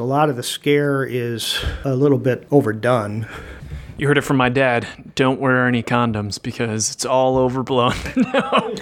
A lot of the scare is a little bit overdone. You heard it from my dad. Don't wear any condoms because it's all overblown. No.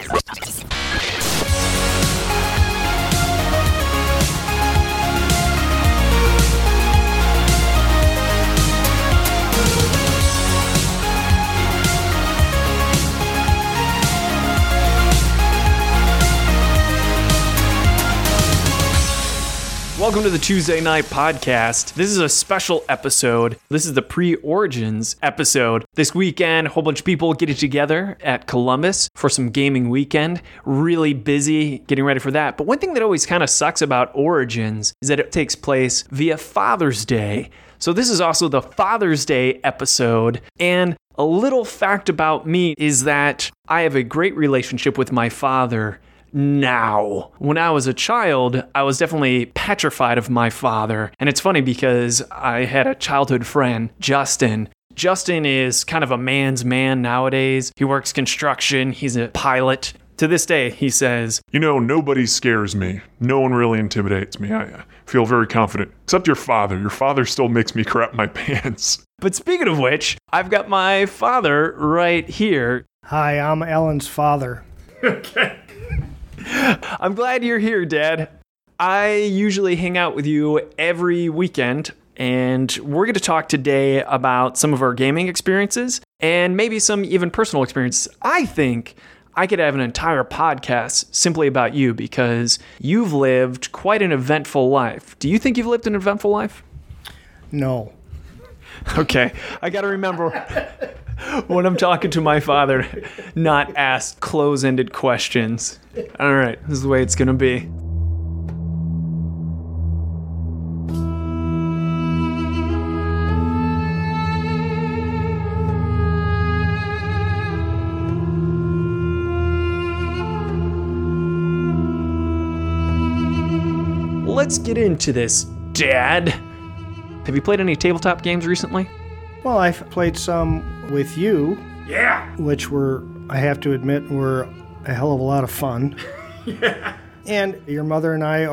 Welcome to the Tuesday Night Podcast. This is a special episode. This is the pre-Origins episode. This weekend, a whole bunch of people getting together at Columbus for some gaming weekend. Really busy getting ready for that. But one thing that always kind of sucks about Origins is that it takes place via Father's Day. So this is also the Father's Day episode. And a little fact about me is that I have a great relationship with my father. Now, when I was a child, I was definitely petrified of my father. And it's funny because I had a childhood friend, Justin. Justin is kind of a man's man nowadays. He works construction. He's a pilot. To this day, he says, "You know, nobody scares me. No one really intimidates me. I feel very confident. Except your father. Your father still makes me crap my pants." But speaking of which, I've got my father right here. Hi, I'm Ellen's father. Okay. I'm glad you're here, Dad. I usually hang out with you every weekend, and we're going to talk today about some of our gaming experiences and maybe some even personal experiences. I think I could have an entire podcast simply about you because you've lived quite an eventful life. Do you think you've lived an eventful life? No. Okay. I got to remember when I'm talking to my father, not ask close-ended questions. All right, this is the way it's gonna be. Let's get into this, Dad. Have you played any tabletop games recently? Well, I've played some with you. Yeah. Which were, I have to admit, were a hell of a lot of fun. Yeah. And your mother and I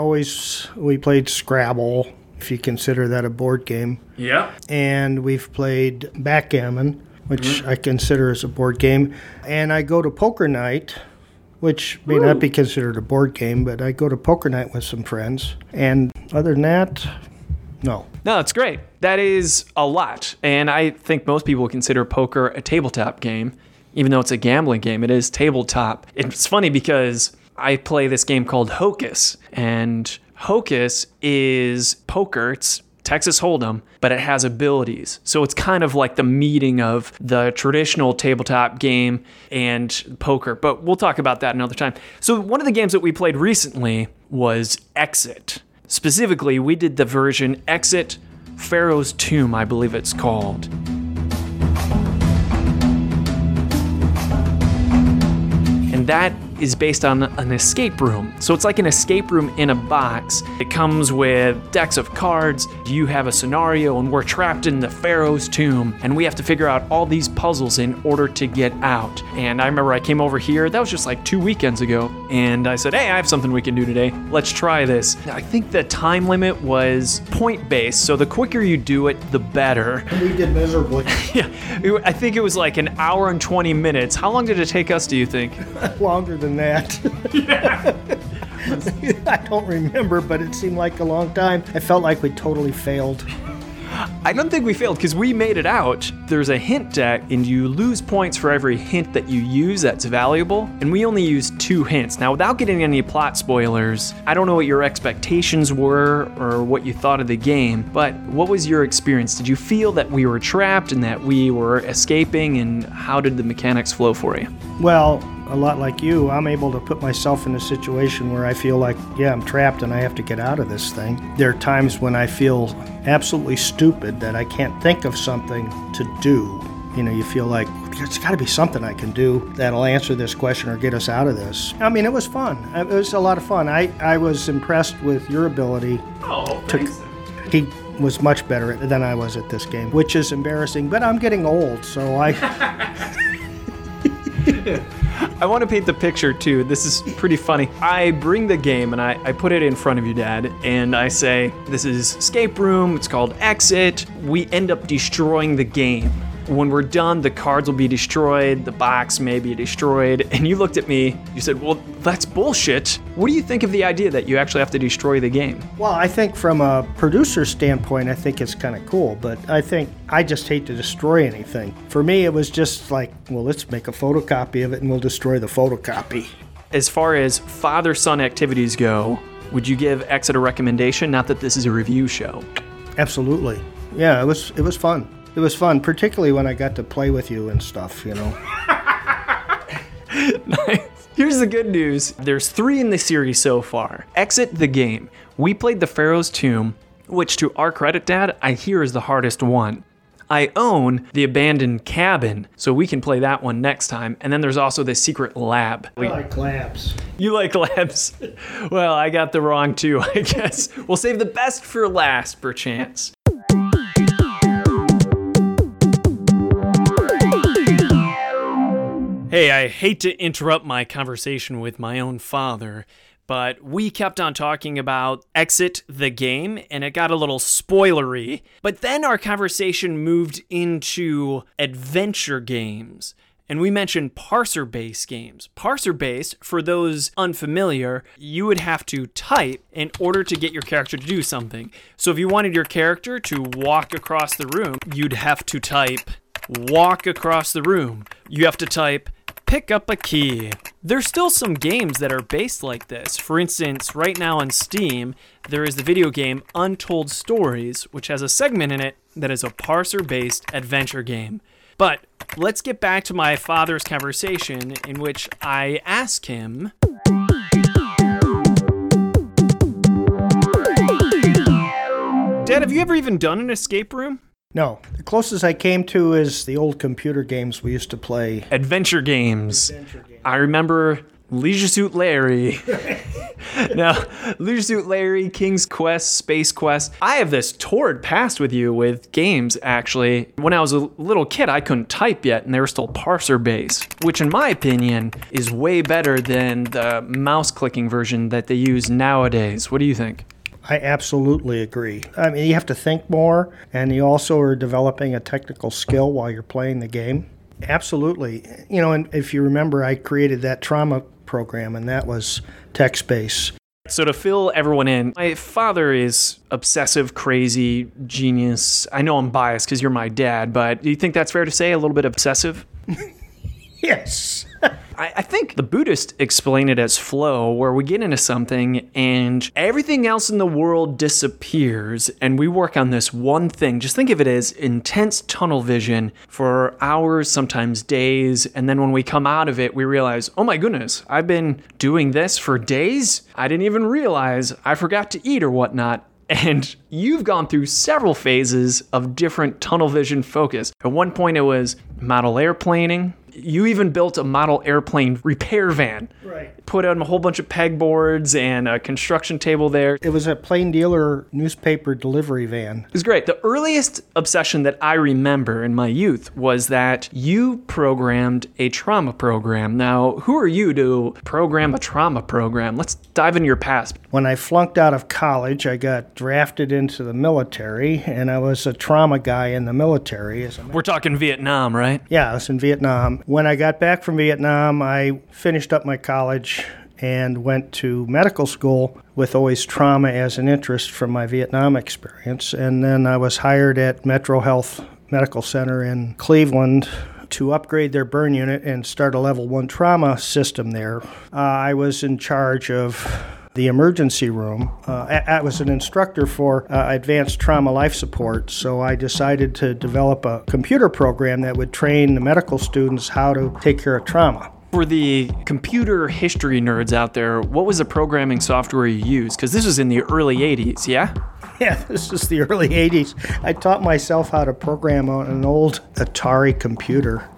we played Scrabble, if you consider that a board game. Yeah. And we've played backgammon, which I consider as a board game. And I go to poker night, which may not be considered a board game, but I go to poker night with some friends. And other than that, no. No, it's great. That is a lot. And I think most people consider poker a tabletop game. Even though it's a gambling game, it is tabletop. It's funny because I play this game called Hocus. And Hocus is poker. It's Texas Hold'em, but it has abilities. So it's kind of like the meeting of the traditional tabletop game and poker. But we'll talk about that another time. So one of the games that we played recently was Exit. Specifically, we did the version Exit Pharaoh's Tomb, I believe it's called. And that is based on an escape room. So it's like an escape room in a box. It comes with decks of cards. You have a scenario and we're trapped in the Pharaoh's tomb and we have to figure out all these puzzles in order to get out. And I remember I came over here, that was just like 2 weekends ago, and I said, "Hey, I have something we can do today. Let's try this." I think the time limit was point-based, so the quicker you do it, the better. We did miserably. Yeah, I think it was like an hour and 20 minutes. How long did it take us, do you think? Longer than that. Yeah. I don't remember, but it seemed like a long time. I felt like we totally failed. I don't think we failed because we made it out. There's a hint deck and you lose points for every hint that you use that's valuable. And we only used 2 hints. Now, without getting any plot spoilers, I don't know what your expectations were or what you thought of the game, but what was your experience? Did you feel that we were trapped and that we were escaping, and how did the mechanics flow for you? Well, a lot like you, I'm able to put myself in a situation where I feel like, yeah, I'm trapped and I have to get out of this thing. There are times when I feel absolutely stupid that I can't think of something to do. You know, you feel like there's got to be something I can do that'll answer this question or get us out of this. I mean, it was fun. It was a lot of fun. I was impressed with your ability. Oh, thanks. He was much better than I was at this game, which is embarrassing, but I'm getting old, so I... I want to paint the picture too. This is pretty funny. I bring the game and I put it in front of you, Dad, and I say, this is escape room, it's called Exit. We end up destroying the game. When we're done, the cards will be destroyed, the box may be destroyed. And you looked at me, you said, well, that's bullshit. What do you think of the idea that you actually have to destroy the game? Well, I think from a producer standpoint, I think it's kind of cool, but I think I just hate to destroy anything. For me, it was just like, well, let's make a photocopy of it and we'll destroy the photocopy. As far as father-son activities go, would you give Exit a recommendation? Not that this is a review show. Absolutely. Yeah, it was fun. It was fun, particularly when I got to play with you and stuff, you know. Nice. Here's the good news. There's 3 in the series so far. Exit the game. We played the Pharaoh's Tomb, which to our credit, Dad, I hear is the hardest one. I own the abandoned cabin, so we can play that one next time. And then there's also the secret lab. I like labs. You like labs? Well, I got the wrong two, I guess. We'll save the best for last, perchance. Hey, I hate to interrupt my conversation with my own father, but we kept on talking about Exit the game, and it got a little spoilery. But then our conversation moved into adventure games, and we mentioned parser-based games. Parser-based, for those unfamiliar, you would have to type in order to get your character to do something. So if you wanted your character to walk across the room, you'd have to type, walk across the room. You have to type, pick up a key. There's still some games that are based like this. For instance, right now on Steam, there is the video game Untold Stories, which has a segment in it that is a parser-based adventure game. But let's get back to my father's conversation in which I ask him, Dad, have you ever even done an escape room? No. The closest I came to is the old computer games we used to play. Adventure games. I remember Leisure Suit Larry. Now, Leisure Suit Larry, King's Quest, Space Quest. I have this torrid past with you with games, actually. When I was a little kid, I couldn't type yet, and they were still parser-based, which in my opinion is way better than the mouse-clicking version that they use nowadays. What do you think? I absolutely agree. I mean, you have to think more, and you also are developing a technical skill while you're playing the game. Absolutely. You know, and if you remember, I created that trauma program, and that was text-based. So to fill everyone in, my father is obsessive, crazy, genius. I know I'm biased because you're my dad, but do you think that's fair to say, a little bit obsessive? Yes. I think the Buddhists explain it as flow, where we get into something and everything else in the world disappears and we work on this one thing. Just think of it as intense tunnel vision for hours, sometimes days, and then when we come out of it, we realize, oh my goodness, I've been doing this for days? I didn't even realize I forgot to eat or whatnot. And you've gone through several phases of different tunnel vision focus. At one point, it was model airplaning. You even built a model airplane repair van. Right. Put on a whole bunch of pegboards and a construction table there. It was a Plain Dealer newspaper delivery van. It was great. The earliest obsession that I remember in my youth was that you programmed a trauma program. Now, who are you to program a trauma program? Let's dive into your past. When I flunked out of college, I got drafted into the military, and I was a trauma guy in the military. We're talking Vietnam, right? Yeah, I was in Vietnam. When I got back from Vietnam, I finished up my college and went to medical school with always trauma as an interest from my Vietnam experience. And then I was hired at MetroHealth Medical Center in Cleveland to upgrade their burn unit and start a level 1 trauma system there. I was in charge of the emergency room. I was an instructor for advanced trauma life support, so I decided to develop a computer program that would train the medical students how to take care of trauma. For the computer history nerds out there, what was the programming software you used? Because this was in the early 80s, yeah? Yeah, this is the early 80s. I taught myself how to program on an old Atari computer.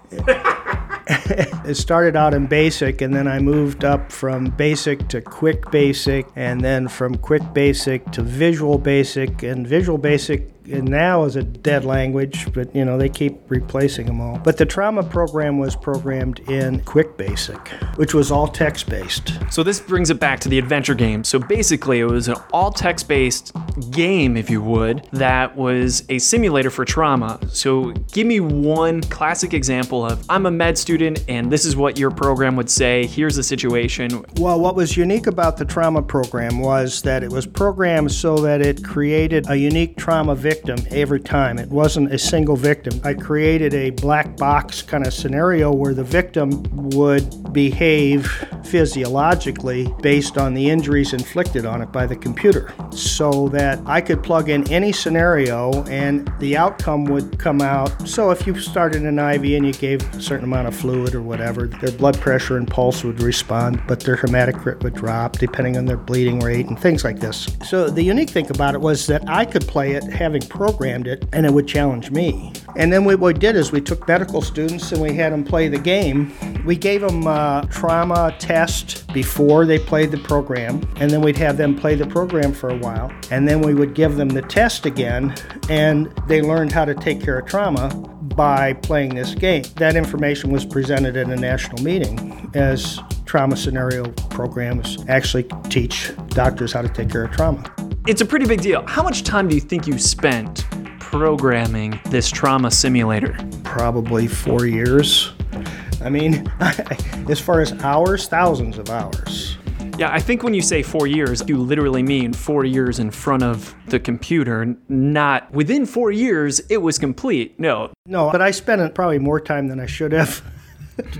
It started out in Basic, and then I moved up from Basic to Quick Basic, and then from Quick Basic to Visual Basic, and Visual Basic now is a dead language, but you know, they keep replacing them all. But the trauma program was programmed in Quick Basic, which was all text-based. So this brings it back to the adventure game. So basically it was an all text-based game, if you would, that was a simulator for trauma. So give me one classic example of, I'm a med student and this is what your program would say, here's the situation. Well, what was unique about the trauma program was that it was programmed so that it created a unique trauma victim every time. It wasn't a single victim. I created a black box kind of scenario where the victim would behave physiologically based on the injuries inflicted on it by the computer, so that I could plug in any scenario and the outcome would come out. So if you started an IV and you gave a certain amount of fluid or whatever, their blood pressure and pulse would respond, but their hematocrit would drop depending on their bleeding rate and things like this. So the unique thing about it was that I could play it having programmed it, and it would challenge me. And then what we did is we took medical students and we had them play the game. We gave them a trauma test before they played the program, and then we'd have them play the program for a while, and then we would give them the test again, and they learned how to take care of trauma by playing this game. That information was presented at a national meeting as trauma scenario programs actually teach doctors how to take care of trauma. It's a pretty big deal. How much time do you think you spent programming this trauma simulator? Probably 4 years. I mean, as far as hours, thousands of hours. Yeah, I think when you say 4 years, you literally mean 4 years in front of the computer, not within 4 years, it was complete. No, but I spent probably more time than I should have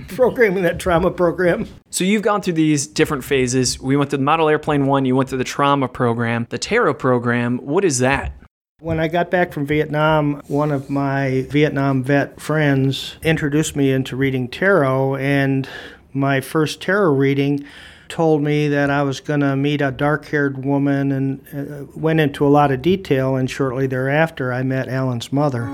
programming that trauma program. So you've gone through these different phases. We went through the model airplane one, you went through the trauma program, the tarot program. What is that? When I got back from Vietnam, one of my Vietnam vet friends introduced me into reading tarot, and my first tarot reading told me that I was going to meet a dark-haired woman, and went into a lot of detail, and shortly thereafter I met Alan's mother.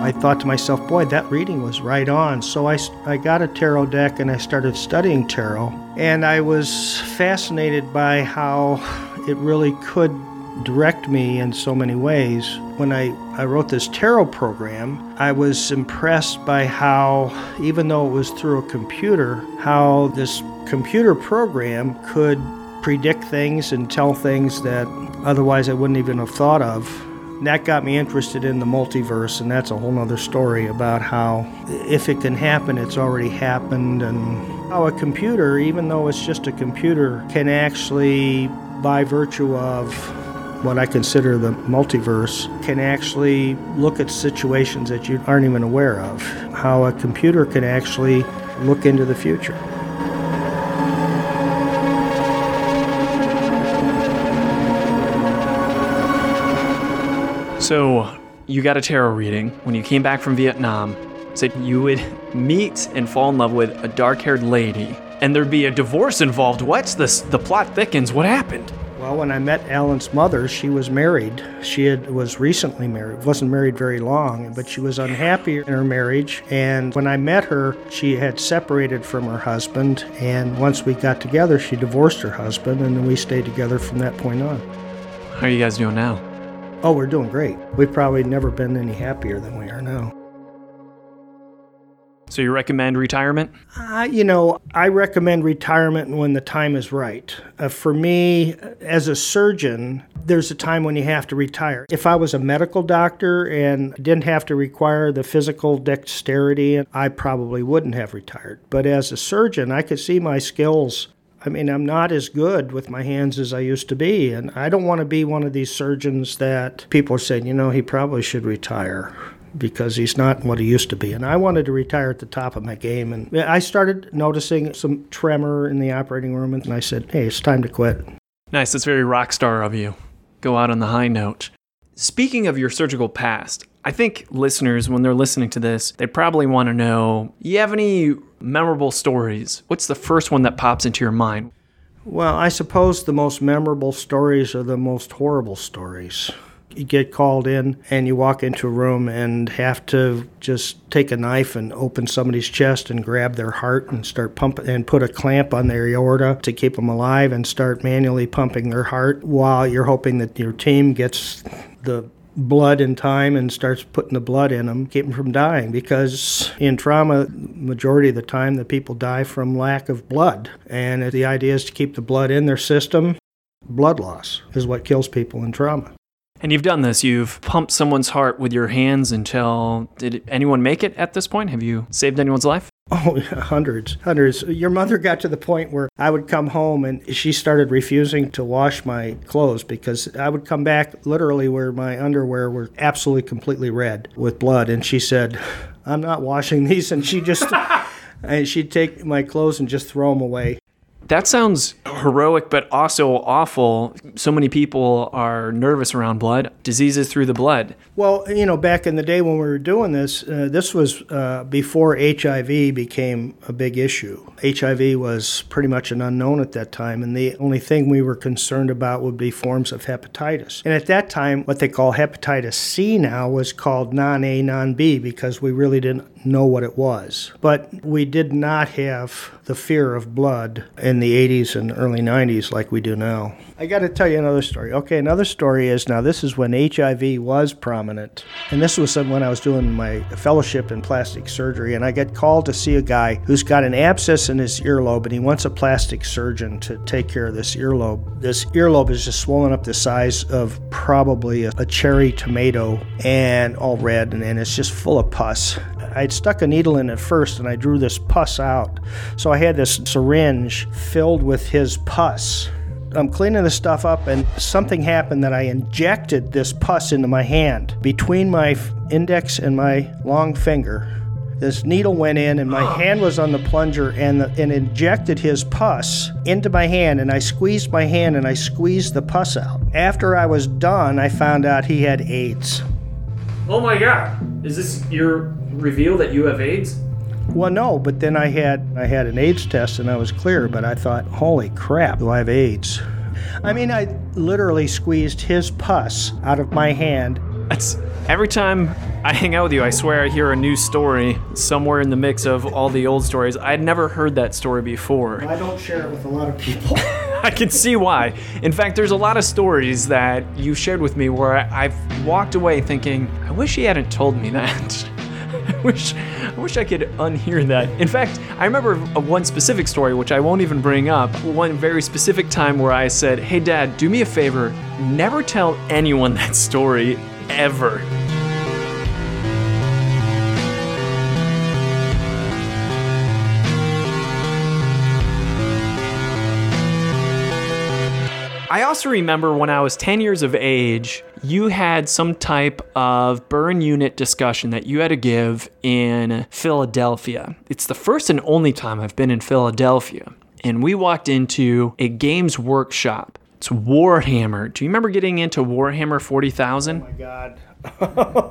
I thought to myself, boy, that reading was right on. So I got a tarot deck and I started studying tarot. And I was fascinated by how it really could direct me in so many ways. When I wrote this tarot program, I was impressed by how, even though it was through a computer, how this computer program could predict things and tell things that otherwise I wouldn't even have thought of. That got me interested in the multiverse, and that's a whole other story about how, if it can happen, it's already happened, and how a computer, even though it's just a computer, can actually, by virtue of what I consider the multiverse, can actually look at situations that you aren't even aware of. How a computer can actually look into the future. So you got a tarot reading when you came back from Vietnam, said you would meet and fall in love with a dark-haired lady, and there'd be a divorce involved. What's this? The plot thickens. What happened? Well, when I met Alan's mother, she was married. She was recently married, wasn't married very long, but she was unhappy in her marriage. And when I met her, she had separated from her husband. And once we got together, she divorced her husband, and then we stayed together from that point on. How are you guys doing now? Oh, we're doing great. We've probably never been any happier than we are now. So you recommend retirement? I recommend retirement when the time is right. For me, as a surgeon, there's a time when you have to retire. If I was a medical doctor and didn't have to require the physical dexterity, I probably wouldn't have retired. But as a surgeon, I could see my skills. I mean, I'm not as good with my hands as I used to be, and I don't want to be one of these surgeons that people are saying, he probably should retire because he's not what he used to be. And I wanted to retire at the top of my game, and I started noticing some tremor in the operating room, and I said, hey, it's time to quit. Nice. That's very rock star of you. Go out on the high note. Speaking of your surgical past, I think listeners, when they're listening to this, they probably want to know, you have any memorable stories? What's the first one that pops into your mind? Well, I suppose the most memorable stories are the most horrible stories. You get called in and you walk into a room and have to just take a knife and open somebody's chest and grab their heart and start pumping and put a clamp on their aorta to keep them alive and start manually pumping their heart while you're hoping that your team gets the blood in time and starts putting the blood in them, keep them from dying, because in trauma, majority of the time the people die from lack of blood, and the idea is to keep the blood in their system. Blood loss is what kills people in trauma. And you've done this. You've pumped someone's heart with your hands until... Did anyone make it at this point? Have you saved anyone's life? Oh, yeah, hundreds. Your mother got to the point where I would come home and she started refusing to wash my clothes, because I would come back literally where my underwear were absolutely completely red with blood. And she said, "I'm not washing these." And she just... and she'd take my clothes and just throw them away. That sounds heroic, but also awful. So many people are nervous around blood, diseases through the blood. Well, you know, back in the day when we were doing this, this was before HIV became a big issue. HIV was pretty much an unknown at that time, and the only thing we were concerned about would be forms of hepatitis. And at that time, what they call hepatitis C now was called non-A, non-B, because we really didn't know what it was. But we did not have the fear of blood in the 80s and early 90s like we do now. I got to tell you another story. Okay, another story is, now this is when HIV was prominent, and this was when I was doing my fellowship in plastic surgery, and I got called to see a guy who's got an abscess in his earlobe, and he wants a plastic surgeon to take care of this earlobe. This earlobe is just swollen up the size of probably a cherry tomato, and all red, and it's just full of pus. I'd stuck a needle in it first, and I drew this pus out. So I had this syringe filled with his pus. I'm cleaning this stuff up, and something happened that I injected this pus into my hand. Between my index and my long finger, this needle went in, and my hand was on the plunger, and injected his pus into my hand, and I squeezed my hand, and I squeezed the pus out. After I was done, I found out he had AIDS. Oh my God. Is this your reveal that you have AIDS? Well, no, but then I had an AIDS test and I was clear, but I thought, holy crap, do I have AIDS? I mean, I literally squeezed his pus out of my hand. It's, every time I hang out with you, I swear I hear a new story somewhere in the mix of all the old stories. I'd never heard that story before. I don't share it with a lot of people. I can see why. In fact, there's a lot of stories that you shared with me where I've walked away thinking, I wish he hadn't told me that. I wish I could unhear that. In fact, I remember one specific story, which I won't even bring up, one very specific time where I said, "Hey, Dad, do me a favor, never tell anyone that story, ever." I also remember when I was 10 years of age, you had some type of burn unit discussion that you had to give in Philadelphia. It's the first and only time I've been in Philadelphia, and we walked into a games workshop. It's Warhammer. Do you remember getting into Warhammer 40,000? Oh my God.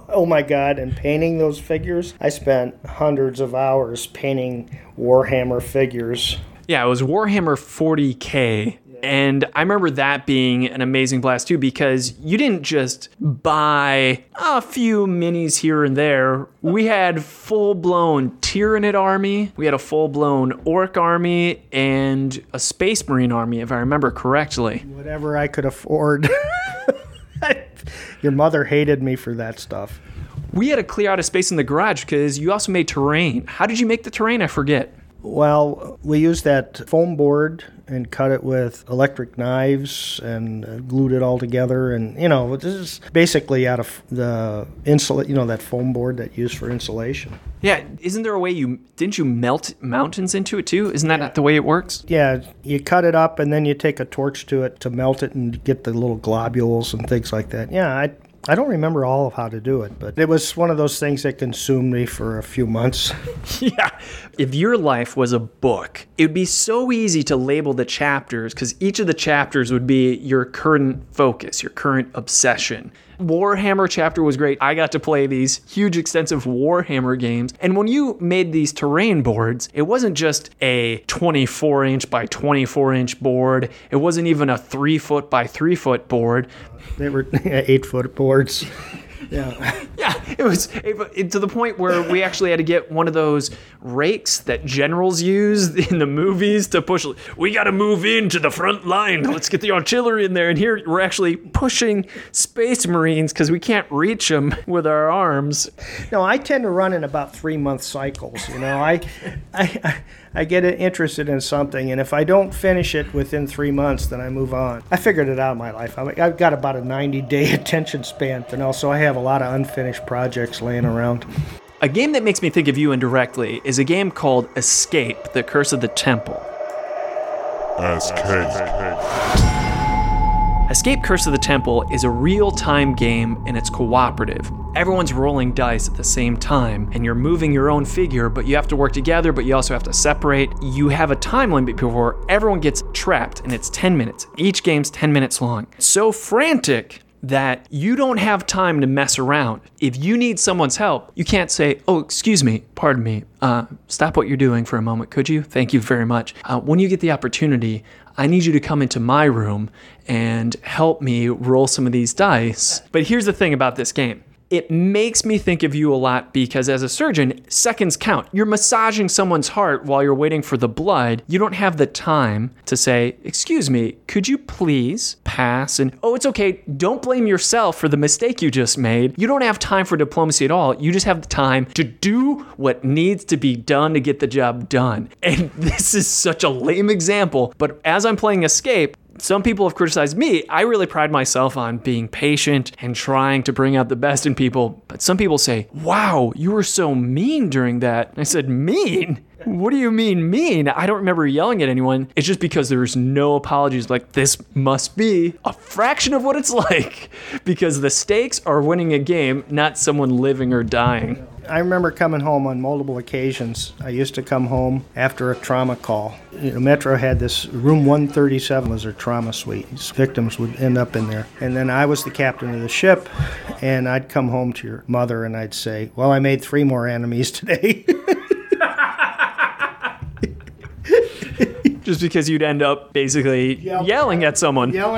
Oh my God, and painting those figures? I spent hundreds of hours painting Warhammer figures. Yeah, it was Warhammer 40K. And I remember that being an amazing blast too, because you didn't just buy a few minis here and there. We had full-blown Tyranid army, we had a full-blown Orc army, and a Space Marine army, if I remember correctly. Whatever I could afford. Your mother hated me for that stuff. We had to clear out a space in the garage because you also made terrain. How did you make the terrain? I forget. Well, we used that foam board and cut it with electric knives and glued it all together. And, you know, this is basically out of the that foam board that used for insulation. Yeah. Isn't there a way didn't you melt mountains into it too? Isn't that not the way it works? Yeah. You cut it up and then you take a torch to it to melt it and get the little globules and things like that. Yeah. I don't remember all of how to do it, but it was one of those things that consumed me for a few months. Yeah. If your life was a book, it would be so easy to label the chapters, because each of the chapters would be your current focus, your current obsession. Warhammer chapter was great. I got to play these huge, extensive Warhammer games. And when you made these terrain boards, it wasn't just a 24-inch by 24-inch board. It wasn't even a 3-foot by 3-foot board. They were 8-foot boards. Yeah. Yeah, it was to the point where we actually had to get one of those rakes that generals use in the movies to push. We got to move into the front line. Let's get the artillery in there. And here we're actually pushing Space Marines because we can't reach them with our arms. No, I tend to run in about 3-month cycles. You know, I get interested in something, and if I don't finish it within 3 months, then I move on. I figured it out in my life. I've got about a 90-day attention span, and also I have a lot of unfinished projects laying around. A game that makes me think of you indirectly is a game called Escape the Curse of the Temple. Escape Curse of the Temple is a real-time game, and it's cooperative. Everyone's rolling dice at the same time, and you're moving your own figure, but you have to work together, but you also have to separate. You have a time limit before everyone gets trapped, and it's 10 minutes. Each game's 10 minutes long. So frantic that you don't have time to mess around. If you need someone's help, you can't say, oh, excuse me, pardon me, stop what you're doing for a moment, could you? Thank you very much. When you get the opportunity, I need you to come into my room and help me roll some of these dice. But here's the thing about this game. It makes me think of you a lot because as a surgeon, seconds count. You're massaging someone's heart while you're waiting for the blood. You don't have the time to say, excuse me, could you please pass? And, oh, it's okay. Don't blame yourself for the mistake you just made. You don't have time for diplomacy at all. You just have the time to do what needs to be done to get the job done. And this is such a lame example, but as I'm playing Escape, some people have criticized me. I really pride myself on being patient and trying to bring out the best in people. But some people say, wow, you were so mean during that. And I said, mean? What do you mean, mean? I don't remember yelling at anyone. It's just because there's no apologies. Like, this must be a fraction of what it's like because the stakes are winning a game, not someone living or dying. I remember coming home on multiple occasions. I used to come home after a trauma call. You know, Metro had this, room 137 was their trauma suite. These victims would end up in there. And then I was the captain of the ship, and I'd come home to your mother, and I'd say, well, I made 3 more enemies today. Just because you'd end up basically yelling at someone. Yeah.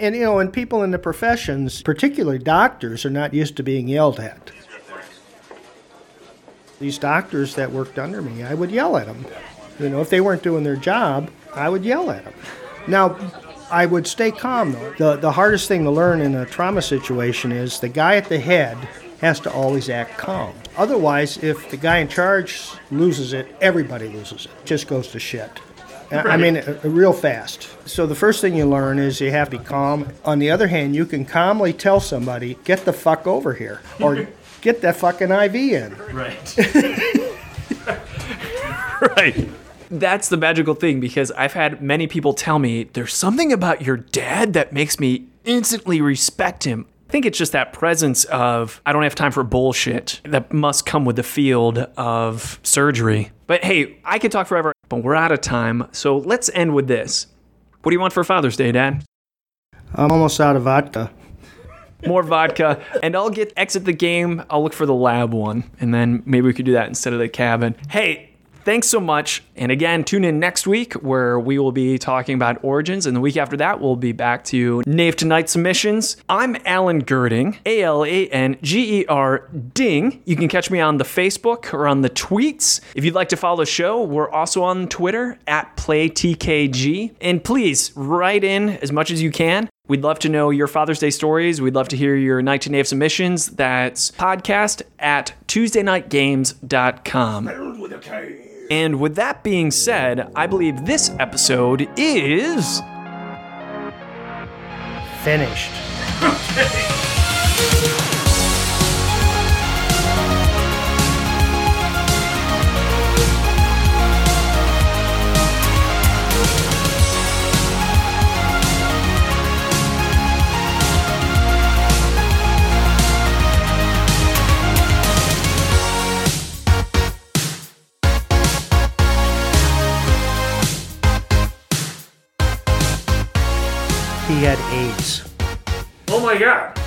And, you know, and people in the professions, particularly doctors, are not used to being yelled at. These doctors that worked under me, I would yell at them. You know, if they weren't doing their job, I would yell at them. Now, I would stay calm, though. The hardest thing to learn in a trauma situation is the guy at the head has to always act calm. Otherwise, if the guy in charge loses it, everybody loses it. It just goes to shit. Right. I mean, real fast. So the first thing you learn is you have to be calm. On the other hand, you can calmly tell somebody, get the fuck over here. Or... get that fucking IV in. Right. Right. That's the magical thing, because I've had many people tell me, there's something about your dad that makes me instantly respect him. I think it's just that presence of, I don't have time for bullshit, that must come with the field of surgery. But hey, I could talk forever, but we're out of time. So let's end with this. What do you want for Father's Day, Dad? I'm almost out of vodka. More vodka, and I'll get Exit the Game. I'll look for the lab one, and then maybe we could do that instead of the cabin. Hey, thanks so much. And again, tune in next week where we will be talking about Origins, and the week after that, we'll be back to Knave Tonight submissions. I'm Alan Gerding, AlanGerding. You can catch me on the Facebook or on the tweets. If you'd like to follow the show, we're also on Twitter, @PlayTKG. And please, write in as much as you can. We'd love to know your Father's Day stories. We'd love to hear your 19AF submissions. That's podcast@TuesdayNightGames.com. And with that being said, I believe this episode is... finished. Okay. He had AIDS. Oh my God.